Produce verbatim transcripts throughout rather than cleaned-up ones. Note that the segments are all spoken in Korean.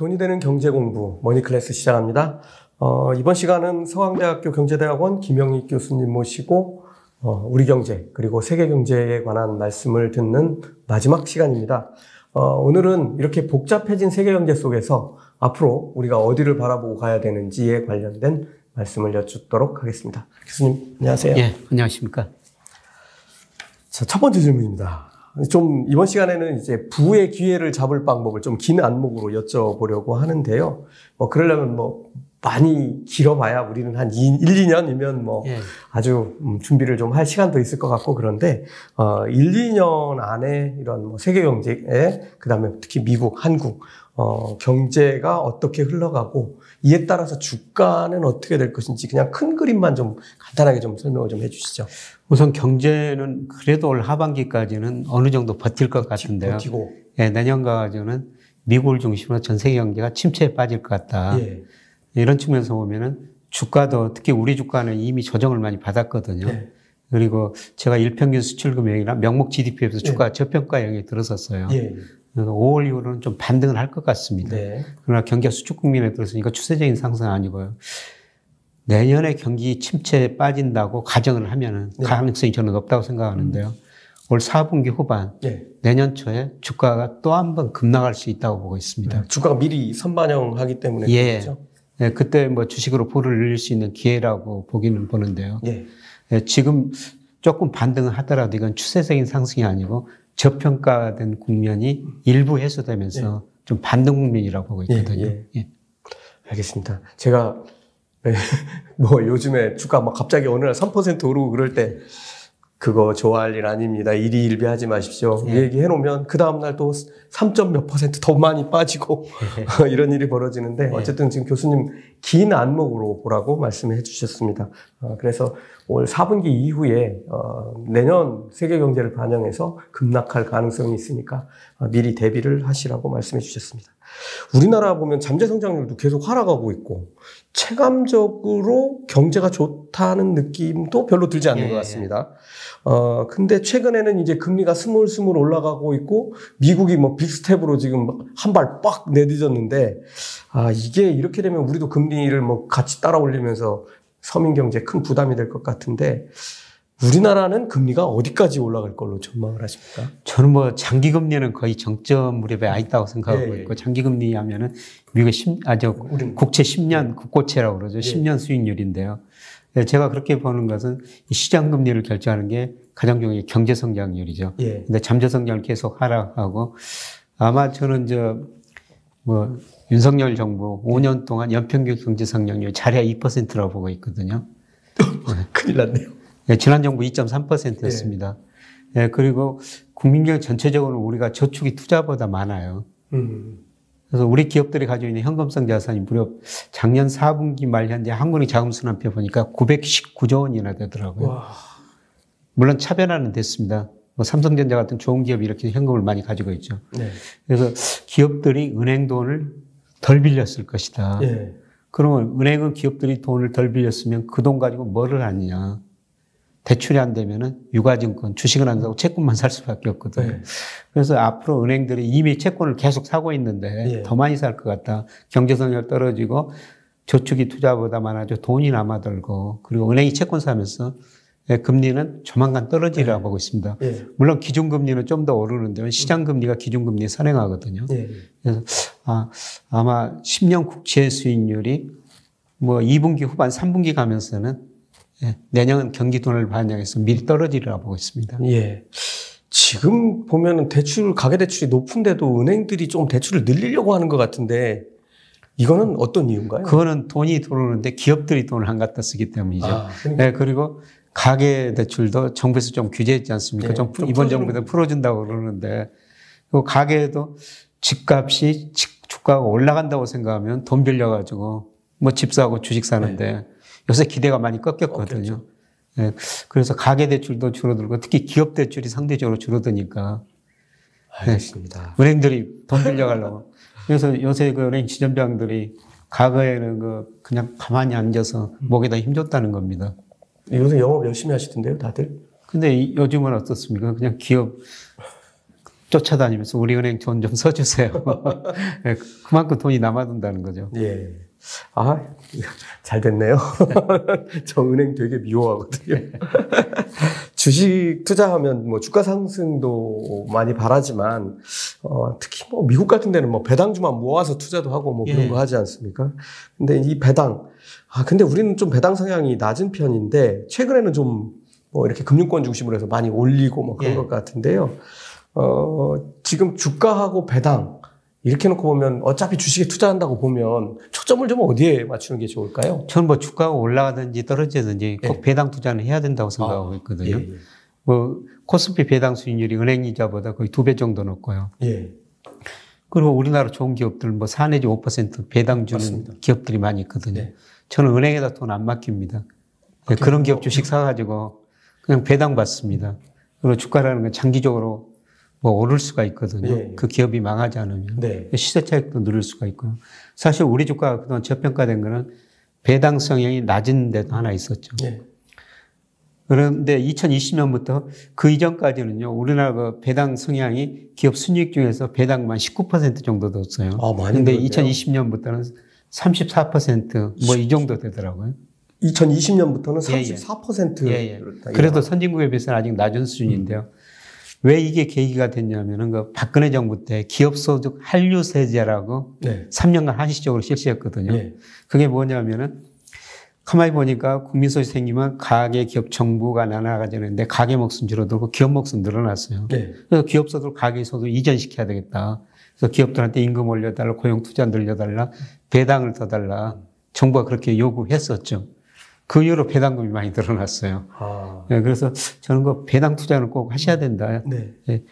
돈이 되는 경제공부 머니클래스 시작합니다. 어, 이번 시간은 서강대학교 경제대학원 김영익 교수님 모시고 어, 우리 경제 그리고 세계 경제에 관한 말씀을 듣는 마지막 시간입니다. 어, 오늘은 이렇게 복잡해진 세계 경제 속에서 앞으로 우리가 어디를 바라보고 가야 되는지에 관련된 말씀을 여쭙도록 하겠습니다. 교수님 안녕하세요. 예, 안녕하십니까. 자, 첫 번째 질문입니다. 좀 이번 시간에는 이제 부의 기회를 잡을 방법을 좀 긴 안목으로 여쭤보려고 하는데요. 뭐 그러려면 뭐 많이 길어봐야 우리는 한 일, 이 년이면 뭐 예. 아주 준비를 좀 할 시간도 있을 것 같고 그런데 어 일, 이 년 안에 이런 뭐 세계 경제에 그다음에 특히 미국, 한국 어 경제가 어떻게 흘러가고 이에 따라서 주가는 어떻게 될 것인지 그냥 큰 그림만 좀 간단하게 좀 설명을 좀 해주시죠. 우선 경제는 그래도 올 하반기까지는 어느 정도 버틸 것 같은데요. 버티고. 예, 내년까지는 미국을 중심으로 전 세계 경제가 침체에 빠질 것 같다. 예. 이런 측면에서 보면은 주가도 특히 우리 주가는 이미 조정을 많이 받았거든요. 예. 그리고 제가 일평균 수출금액이나 명목 지디피에서 주가 예. 저평가 영역에 들어섰어요. 예. 그래서 오월 이후로는 좀 반등을 할 것 같습니다. 예. 그러나 경기가 수축 국면에 들어서니까 추세적인 상승은 아니고요. 내년에 경기 침체에 빠진다고 가정을 하면은 예. 가능성이 저는 높다고 생각하는데요. 음. 올 사분기 후반 예. 내년 초에 주가가 또 한 번 급락할 수 있다고 보고 있습니다. 예. 주가가 미리 선반영하기 때문에 예. 그렇죠. 예, 그때 뭐 주식으로 부를 늘릴 수 있는 기회라고 보기는 보는데요. 예. 예, 지금 조금 반등을 하더라도 이건 추세적인 상승이 아니고 저평가된 국면이 일부 해소되면서 예. 좀 반등 국면이라고 보고 있거든요. 예, 예. 예. 알겠습니다. 제가 뭐 요즘에 주가 막 갑자기 어느 날 삼 퍼센트 오르고 그럴 때 그거 좋아할 일 아닙니다. 일희일비 하지 마십시오. 예. 이 얘기 해놓으면 그 다음날 또 삼 점 몇 퍼센트 더 많이 빠지고 예. 이런 일이 벌어지는데 예. 어쨌든 지금 교수님 긴 안목으로 보라고 말씀해 주셨습니다. 그래서 올 사분기 이후에 내년 세계 경제를 반영해서 급락할 가능성이 있으니까 미리 대비를 하시라고 말씀해 주셨습니다. 우리나라 보면 잠재 성장률도 계속 하락하고 있고 체감적으로 경제가 좋다는 느낌도 별로 들지 않는 예, 것 같습니다. 예. 어 근데 최근에는 이제 금리가 스물스물 올라가고 있고 미국이 뭐 빅스텝으로 지금 한 발 빡 내딛었는데 아 이게 이렇게 되면 우리도 금리를 뭐 같이 따라 올리면서 서민 경제에 큰 부담이 될 것 같은데. 우리나라는 금리가 어디까지 올라갈 걸로 전망을 하십니까? 저는 뭐 장기금리는 거의 정점 무렵에 와 있다고 생각하고 예, 있고, 장기금리 하면은 미국의 십, 아, 저, 국채 십 년, 국고채라고 그러죠. 예. 십 년 수익률인데요. 제가 그렇게 보는 것은 시장금리를 결정하는 게 가장 중요한 게 경제성장률이죠. 예. 근데 잠재성장률 계속 하락하고, 아마 저는 저, 뭐, 윤석열 정부 오 년 동안 연평균 경제성장률 자리가 이 퍼센트라고 보고 있거든요. 큰일 났네요. 예, 지난 정부 이 점 삼 퍼센트였습니다. 예. 예, 그리고 국민경제 전체적으로 우리가 저축이 투자보다 많아요. 음. 그래서 우리 기업들이 가지고 있는 현금성 자산이 무려 작년 사분기 말 현재 한국은행 자금순환표 보니까 구백십구조 원이나 되더라고요. 와. 물론 차변화는 됐습니다. 뭐 삼성전자 같은 좋은 기업이 이렇게 현금을 많이 가지고 있죠. 네. 그래서 기업들이 은행 돈을 덜 빌렸을 것이다. 예. 그러면 은행은 기업들이 돈을 덜 빌렸으면 그 돈 가지고 뭐를 하느냐. 대출이 안 되면은 유가증권, 주식은 안 사고 채권만 살 수밖에 없거든요. 네. 그래서 앞으로 은행들이 이미 채권을 계속 사고 있는데 네. 더 많이 살 것 같다. 경제성장 떨어지고 저축이 투자보다 많아져 돈이 남아들고 그리고 은행이 채권 사면서 금리는 조만간 떨어지리라고 네. 보고 있습니다. 네. 물론 기준금리는 좀 더 오르는데 시장금리가 기준금리에 선행하거든요. 네. 그래서 아, 아마 십 년 국채 수익률이 뭐 이분기 후반, 삼분기 가면서는 예, 내년은 경기 돈을 반영해서 미리 떨어지리라고 보고 있습니다. 예. 지금 보면은 대출, 가계대출이 높은데도 은행들이 좀 대출을 늘리려고 하는 것 같은데, 이거는 어떤 이유인가요? 그거는 돈이 들어오는데 기업들이 돈을 안 갖다 쓰기 때문이죠. 아, 그러니까. 예, 그리고 가계대출도 정부에서 좀 규제했지 않습니까? 예, 좀, 좀 이번 정부에서 풀어준다고 그러는데, 그 가계도 집값이, 주가가 올라간다고 생각하면 돈 빌려가지고, 뭐 집 사고 주식 사는데, 예. 요새 기대가 많이 꺾였거든요. 예, 그래서 가계 대출도 줄어들고 특히 기업 대출이 상대적으로 줄어드니까. 알겠습니다. 예, 은행들이 돈 빌려가려고. 그래서 요새 그 은행 지점장들이 과거에는 그 그냥 가만히 앉아서 목에다 힘줬다는 겁니다. 요새 영업 열심히 하시던데요, 다들? 근데 이, 요즘은 어떻습니까? 그냥 기업 쫓아다니면서 우리 은행 돈 좀 써주세요. 네, 그만큼 돈이 남아둔다는 거죠. 예. 아, 잘 됐네요. 저 은행 되게 미워하거든요. 주식 투자하면 뭐 주가 상승도 많이 바라지만, 어, 특히 뭐 미국 같은 데는 뭐 배당주만 모아서 투자도 하고 뭐 그런 예. 거 하지 않습니까? 근데 이 배당, 아, 근데 우리는 좀 배당 성향이 낮은 편인데, 최근에는 좀 뭐 이렇게 금융권 중심으로 해서 많이 올리고 뭐 그런 예. 것 같은데요. 어, 지금 주가하고 배당, 이렇게 놓고 보면 어차피 주식에 투자한다고 보면 초점을 좀 어디에 맞추는 게 좋을까요? 저는 뭐 주가가 올라가든지 떨어지든지 꼭 예. 배당 투자는 해야 된다고 생각하고 있거든요. 아, 예, 예. 뭐 코스피 배당 수익률이 은행 이자보다 거의 두 배 정도 높고요. 예. 그리고 우리나라 좋은 기업들 뭐 사 내지 오 퍼센트 배당 주는 맞습니다. 기업들이 많이 있거든요. 예. 저는 은행에다 돈 안 맡깁니다. 아, 그런 기업 주식 사가지고 그냥 배당 받습니다. 그리고 주가라는 건 장기적으로 뭐 오를 수가 있거든요. 예, 예. 그 기업이 망하지 않으면 네. 시세 차익도 누릴 수가 있고요. 사실 우리 주가가 그동안 저평가된 거는 배당 성향이 낮은 데도 하나 있었죠. 예. 그런데 이천이십 년부터 그 이전까지는요, 우리나라 배당 성향이 기업 순이익 중에서 배당만 십구 퍼센트 정도 뒀어요. 아, 많이. 근데 이천이십 년부터는 삼십사 퍼센트 뭐 이 정도 되더라고요. 이천이십 년부터는 삼십사 퍼센트. 예, 예. 그래도 선진국에 비해서는 아직 낮은 수준인데요. 음. 왜 이게 계기가 됐냐면은 그 박근혜 정부 때 기업소득 한류세제라고 네. 삼 년간 한시적으로 실시했거든요. 네. 그게 뭐냐면은 가만히 보니까 국민소득이 생기면 가계, 기업, 정부가 나눠가지는데 가계 몫은 줄어들고 기업 몫은 늘어났어요. 네. 그래서 기업소득, 가계소득 이전시켜야 되겠다. 그래서 기업들한테 임금 올려달라, 고용투자 늘려달라, 배당을 더 달라. 정부가 그렇게 요구했었죠. 그 이후로 배당금이 많이 늘어났어요. 아. 네, 그래서 저는 그 배당 투자는 꼭 하셔야 된다. 네. 네,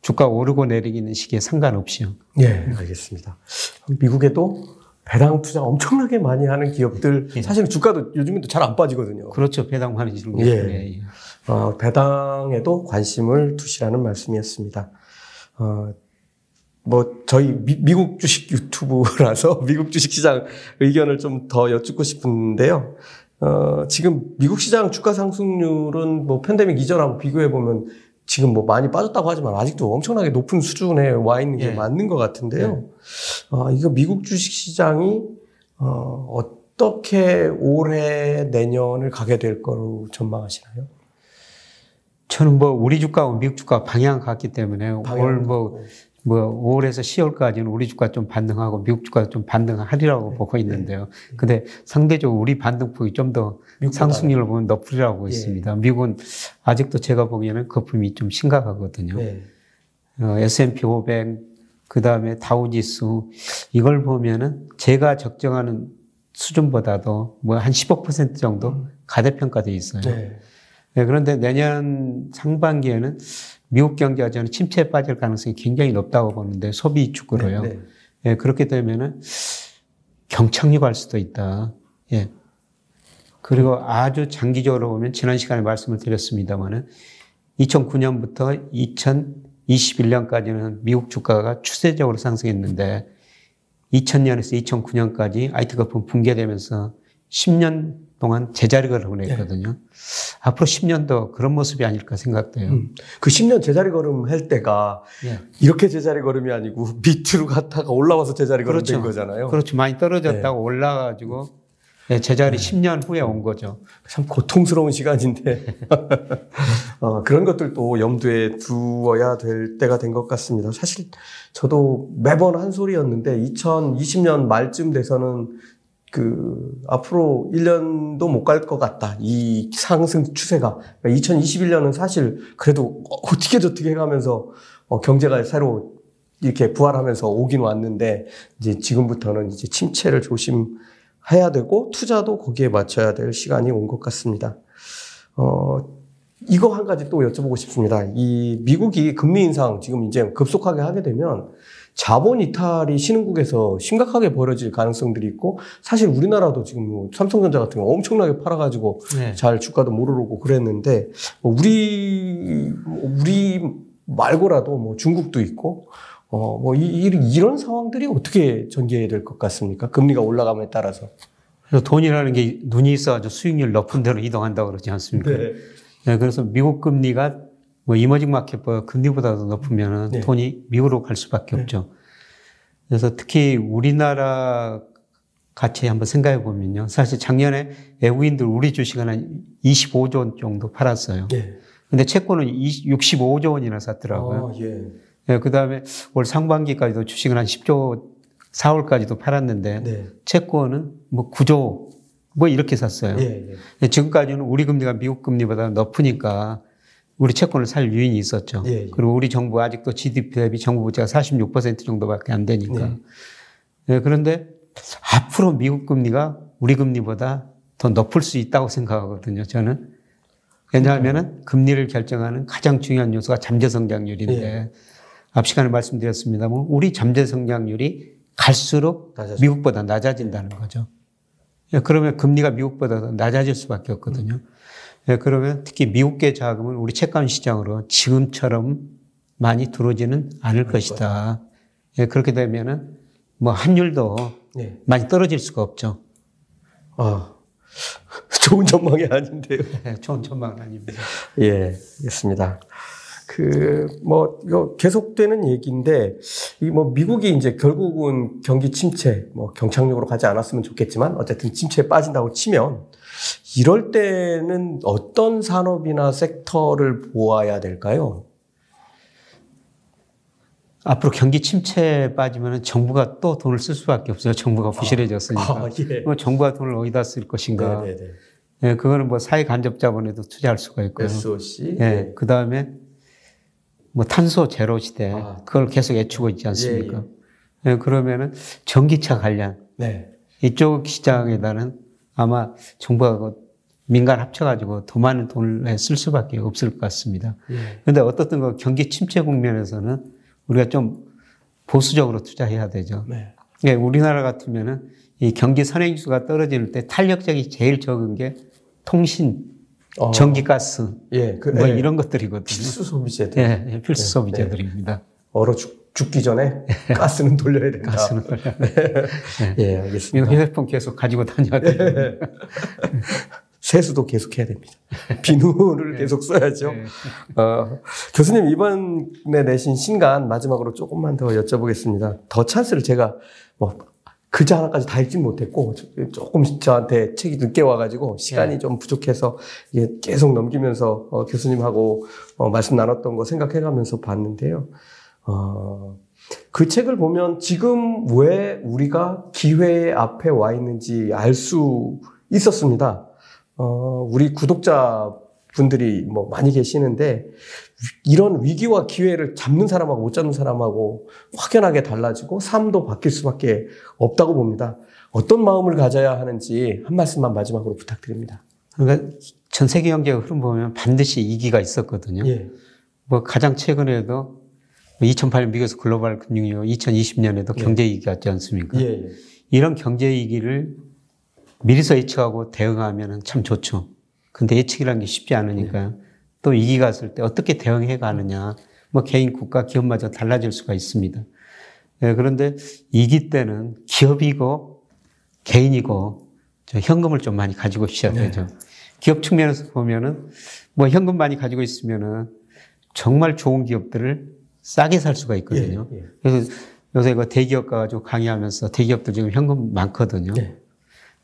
주가 오르고 내리기는 시기에 상관없이요. 네, 알겠습니다. 미국에도 배당 투자 엄청나게 많이 하는 기업들, 네. 사실은 주가도 요즘에도 잘 안 빠지거든요. 그렇죠. 배당 많이 주는 게. 예. 네. 어, 배당에도 관심을 두시라는 말씀이었습니다. 어, 뭐 저희 미, 미국 주식 유튜브라서 미국 주식시장 의견을 좀 더 여쭙고 싶은데요. 어, 지금 미국 시장 주가 상승률은 뭐 팬데믹 이전하고 비교해보면 지금 뭐 많이 빠졌다고 하지만 아직도 엄청나게 높은 수준에 와 있는 게 예. 맞는 것 같은데요. 예. 어, 이거 미국 주식 시장이, 어, 어떻게 올해 내년을 가게 될 거로 전망하시나요? 저는 뭐 우리 주가와 미국 주가 방향 같기 때문에 올 뭐, 뭐 오월에서 시월까지는 우리 주가 좀 반등하고 미국 주가 좀 반등하리라고 네, 보고 있는데요. 네. 근데 상대적으로 우리 반등폭이 좀 더 상승률을 보면 너프리라고 보고 네. 있습니다. 미국은 아직도 제가 보기에는 거품이 좀 심각하거든요. 네. 어, 에스 앤 피 오백, 그 다음에 다우지수, 이걸 보면은 제가 적정하는 수준보다도 뭐 한 십오 퍼센트 정도 음. 가대평가되어 있어요. 네. 네, 그런데 내년 상반기에는 미국 경제가 저는 침체에 빠질 가능성이 굉장히 높다고 보는데, 소비 위축으로요. 네, 네. 예, 그렇게 되면은 경착륙 할 수도 있다. 예. 그리고 아주 장기적으로 보면 지난 시간에 말씀을 드렸습니다만은 이천구 년부터 이천이십일 년까지는 미국 주가가 추세적으로 상승했는데 이천 년에서 이천구 년까지 아이티 거품 붕괴되면서 십 년 동안 제자리 걸음을 했거든요. 네. 앞으로 십 년도 그런 모습이 아닐까 생각돼요. 음. 그 십 년 제자리 걸음 할 때가 네. 이렇게 제자리 걸음이 아니고 밑으로 갔다가 올라와서 제자리 걸음 그렇죠. 된 거잖아요. 그렇죠. 많이 떨어졌다가 네. 올라가지고 네, 제자리 네. 십 년 후에 온 거죠. 참 고통스러운 시간인데 어, 그런 것들도 염두에 두어야 될 때가 된 것 같습니다. 사실 저도 매번 한 소리였는데 이천이십 년 말쯤 돼서는 그, 앞으로 일 년도 못 갈 것 같다. 이 상승 추세가. 그러니까 이천이십일 년은 사실 그래도 어떻게 저떻게 해가면서 어, 경제가 새로 이렇게 부활하면서 오긴 왔는데, 이제 지금부터는 이제 침체를 조심해야 되고, 투자도 거기에 맞춰야 될 시간이 온 것 같습니다. 어, 이거 한 가지 또 여쭤보고 싶습니다. 이 미국이 금리 인상 지금 이제 급속하게 하게 되면, 자본 이탈이 신흥국에서 심각하게 벌어질 가능성들이 있고, 사실 우리나라도 지금 뭐 삼성전자 같은 경우 엄청나게 팔아가지고 네. 잘 주가도 못 오르고 그랬는데, 우리 우리 말고라도 뭐 중국도 있고, 어 뭐 이런 상황들이 어떻게 전개될 것 같습니까? 금리가 올라감에 따라서. 그래서 돈이라는 게 눈이 있어가지고 수익률 높은 데로 이동한다고 그러지 않습니까? 네. 네, 그래서 미국 금리가 뭐 이머징 마켓보다 금리보다도 높으면은 네. 돈이 미국으로 갈 수밖에 네. 없죠. 그래서 특히 우리나라 같이 한번 생각해 보면요. 사실 작년에 외국인들 우리 주식은 한 이십오조 원 정도 팔았어요. 네. 근데 채권은 육십오조 원이나 샀더라고요. 아, 예. 예, 그 다음에 올 상반기까지도 주식은 한 십조, 사월까지도 팔았는데, 네. 채권은 뭐 구조, 뭐 이렇게 샀어요. 예, 예. 지금까지는 우리 금리가 미국 금리보다 높으니까 우리 채권을 살 유인이 있었죠. 예, 예. 그리고 우리 정부 아직도 지디피 대비 정부 부채가 사십육 퍼센트 정도밖에 안 되니까. 예. 예, 그런데 앞으로 미국 금리가 우리 금리보다 더 높을 수 있다고 생각하거든요, 저는. 왜냐하면은 금리를 결정하는 가장 중요한 요소가 잠재 성장률인데 예. 앞 시간에 말씀드렸습니다만 우리 잠재 성장률이 갈수록 낮아져. 미국보다 낮아진다는 거죠. 예, 그러면 금리가 미국보다 더 낮아질 수밖에 없거든요. 예, 그러면 특히 미국계 자금은 우리 채권 시장으로 지금처럼 많이 들어오지는 않을 것이다. 예, 그렇게 되면은 뭐 환율도 예. 많이 떨어질 수가 없죠. 아. 좋은 전망이 아닌데요. 네, 좋은 전망은 아닙니다. 예, 알겠습니다. 그, 뭐, 이거 계속되는 얘기인데, 이 뭐, 미국이 이제 결국은 경기 침체, 뭐, 경착륙으로 가지 않았으면 좋겠지만, 어쨌든 침체에 빠진다고 치면, 이럴 때는 어떤 산업이나 섹터를 보아야 될까요? 앞으로 경기 침체에 빠지면 정부가 또 돈을 쓸 수밖에 없어요. 정부가 부실해졌으니까. 아, 아, 예. 정부가 돈을 어디다 쓸 것인가. 네, 네, 네. 예, 그거는 뭐 사회 간접 자본에도 투자할 수가 있고요. 에스오씨. 예, 네. 그 다음에 뭐 탄소 제로 시대. 아, 그걸 계속 애추고 있지 않습니까? 예, 예. 예, 그러면은 전기차 관련. 네. 이쪽 시장에다는 아마 정부가 민간 합쳐가지고 더 많은 돈을 쓸 수밖에 없을 것 같습니다. 예. 근데 어떻든 그 경기 침체 국면에서는 우리가 좀 보수적으로 투자해야 되죠. 네. 예, 우리나라 같으면은 이 경기 선행지수가 떨어질 때 탄력적이 제일 적은 게 통신, 어. 전기가스, 예, 그, 뭐 예. 이런 것들이거든요. 필수 소비재들. 예, 예 필수 네. 소비재들입니다. 네. 얼어 죽, 죽기 전에 가스는 돌려야 된다. 가스는 돌려야 된다. 네. 예, 알겠습니다. 휴대폰 계속 가지고 다녀야 돼요. 세수도 계속 해야 됩니다. 비누를 네. 계속 써야죠. 네. 어, 교수님 이번에 내신 신간 마지막으로 조금만 더 여쭤보겠습니다. 더 찬스를 제가 뭐 글자 하나까지 다 읽진 못했고 조금 저한테 책이 늦게 와가지고 시간이 네. 좀 부족해서 이게 계속 넘기면서 어, 교수님하고 어, 말씀 나눴던 거 생각해가면서 봤는데요. 어, 그 책을 보면 지금 왜 우리가 기회의 앞에 와 있는지 알 수 있었습니다. 어, 우리 구독자분들이 뭐 많이 계시는데 이런 위기와 기회를 잡는 사람하고 못 잡는 사람하고 확연하게 달라지고 삶도 바뀔 수밖에 없다고 봅니다. 어떤 마음을 가져야 하는지 한 말씀만 마지막으로 부탁드립니다. 그러니까 전 세계 경제 흐름 보면 반드시 이기가 있었거든요. 예. 뭐 가장 최근에도 이천팔년 미국에서 글로벌 금융위기, 이천이십년에도 경제 위기가 왔지 않습니까? 예. 예. 이런 경제 위기를 미리서 예측하고 대응하면 참 좋죠. 근데 예측이라는 게 쉽지 않으니까요. 네. 또 위기가 왔을 때 어떻게 대응해 가느냐. 뭐 개인, 국가, 기업마저 달라질 수가 있습니다. 네, 그런데 위기 때는 기업이고 개인이고 저 현금을 좀 많이 가지고 있어야 되죠. 네. 기업 측면에서 보면은 뭐 현금 많이 가지고 있으면은 정말 좋은 기업들을 싸게 살 수가 있거든요. 네. 그래서 요새 그 대기업 가지고 강의하면서 대기업들 지금 현금 많거든요. 네.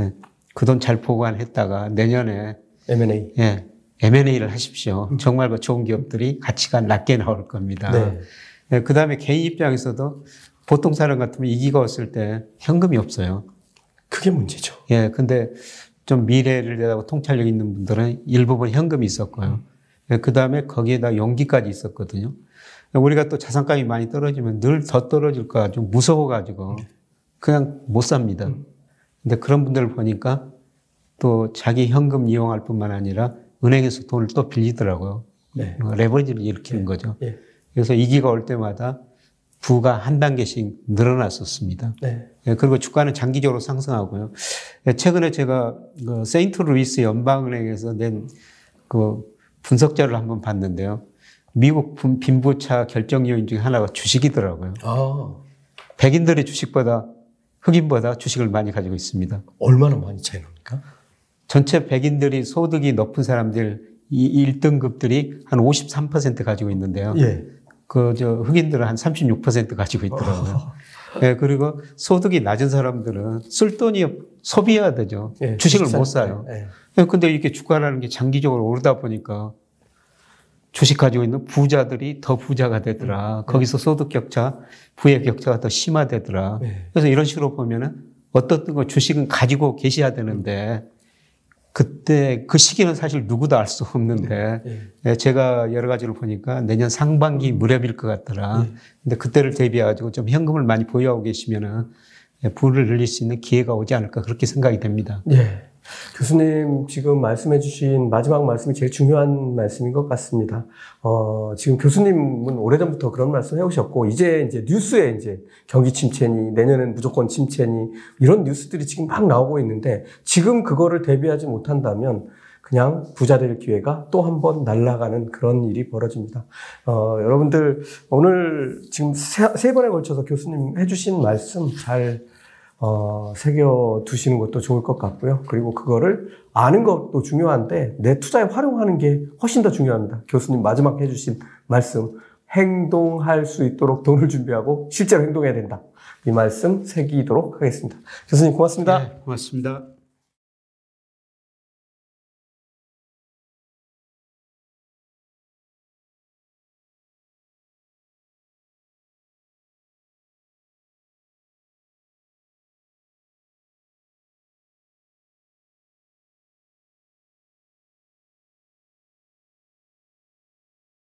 예, 그 돈 잘 보관했다가 내년에 엠 앤 에이, 예, 엠 앤 에이를 하십시오. 음. 정말 그 좋은 기업들이 가치가 낮게 나올 겁니다. 네. 예, 그 다음에 개인 입장에서도 보통 사람 같으면 이기가 왔을 때 현금이 없어요. 그게 문제죠. 예, 근데 좀 미래를 내다보고 통찰력 있는 분들은 일부분 현금이 있었고요. 음. 예, 그 다음에 거기에다 용기까지 있었거든요. 우리가 또 자산감이 많이 떨어지면 늘 더 떨어질까 좀 무서워가지고 그냥 못 삽니다. 음. 근데 그런 분들을 보니까 또 자기 현금 이용할 뿐만 아니라 은행에서 돈을 또 빌리더라고요. 네. 레버리지를 일으키는 네. 거죠. 네. 그래서 이기가 올 때마다 부가 한 단계씩 늘어났었습니다. 네. 그리고 주가는 장기적으로 상승하고요. 최근에 제가 세인트 루이스 연방은행에서 낸 그 분석자를 한번 봤는데요. 미국 빈부차 결정 요인 중에 하나가 주식이더라고요. 아. 백인들이 주식보다 흑인보다 주식을 많이 가지고 있습니다. 얼마나 많이 차이 납니까? 전체 백인들이 소득이 높은 사람들 이 일 등급들이 한 오십삼 퍼센트 가지고 있는데요. 예. 그 저 흑인들은 한 삼십육 퍼센트 가지고 있더라고요. 어. 예, 그리고 소득이 낮은 사람들은 쓸 돈이 소비해야 되죠. 예, 주식을 못 사요. 예. 예, 근데 이렇게 주가라는 게 장기적으로 오르다 보니까 주식 가지고 있는 부자들이 더 부자가 되더라. 예. 거기서 소득 격차, 부의 격차가 더 심화되더라. 예. 그래서 이런 식으로 보면은 어떻든 거 주식은 가지고 계셔야 되는데 음. 그때 그 시기는 사실 누구도 알 수 없는데 네, 네. 제가 여러 가지를 보니까 내년 상반기 무렵일 것 같더라. 네. 근데 그때를 대비해가지고 좀 현금을 많이 보유하고 계시면은 부를 늘릴 수 있는 기회가 오지 않을까 그렇게 생각이 됩니다. 네. 교수님 지금 말씀해주신 마지막 말씀이 제일 중요한 말씀인 것 같습니다. 어, 지금 교수님은 오래전부터 그런 말씀을 해오셨고 이제 이제 뉴스에 이제 경기 침체니 내년엔 무조건 침체니 이런 뉴스들이 지금 막 나오고 있는데 지금 그거를 대비하지 못한다면 그냥 부자 될 기회가 또 한 번 날아가는 그런 일이 벌어집니다. 어, 여러분들 오늘 지금 세, 세 번에 걸쳐서 교수님 해주신 말씀 잘 어, 새겨두시는 것도 좋을 것 같고요. 그리고 그거를 아는 것도 중요한데 내 투자에 활용하는 게 훨씬 더 중요합니다. 교수님 마지막 해주신 말씀, 행동할 수 있도록 돈을 준비하고 실제로 행동해야 된다. 이 말씀 새기도록 하겠습니다. 교수님 고맙습니다. 네, 고맙습니다.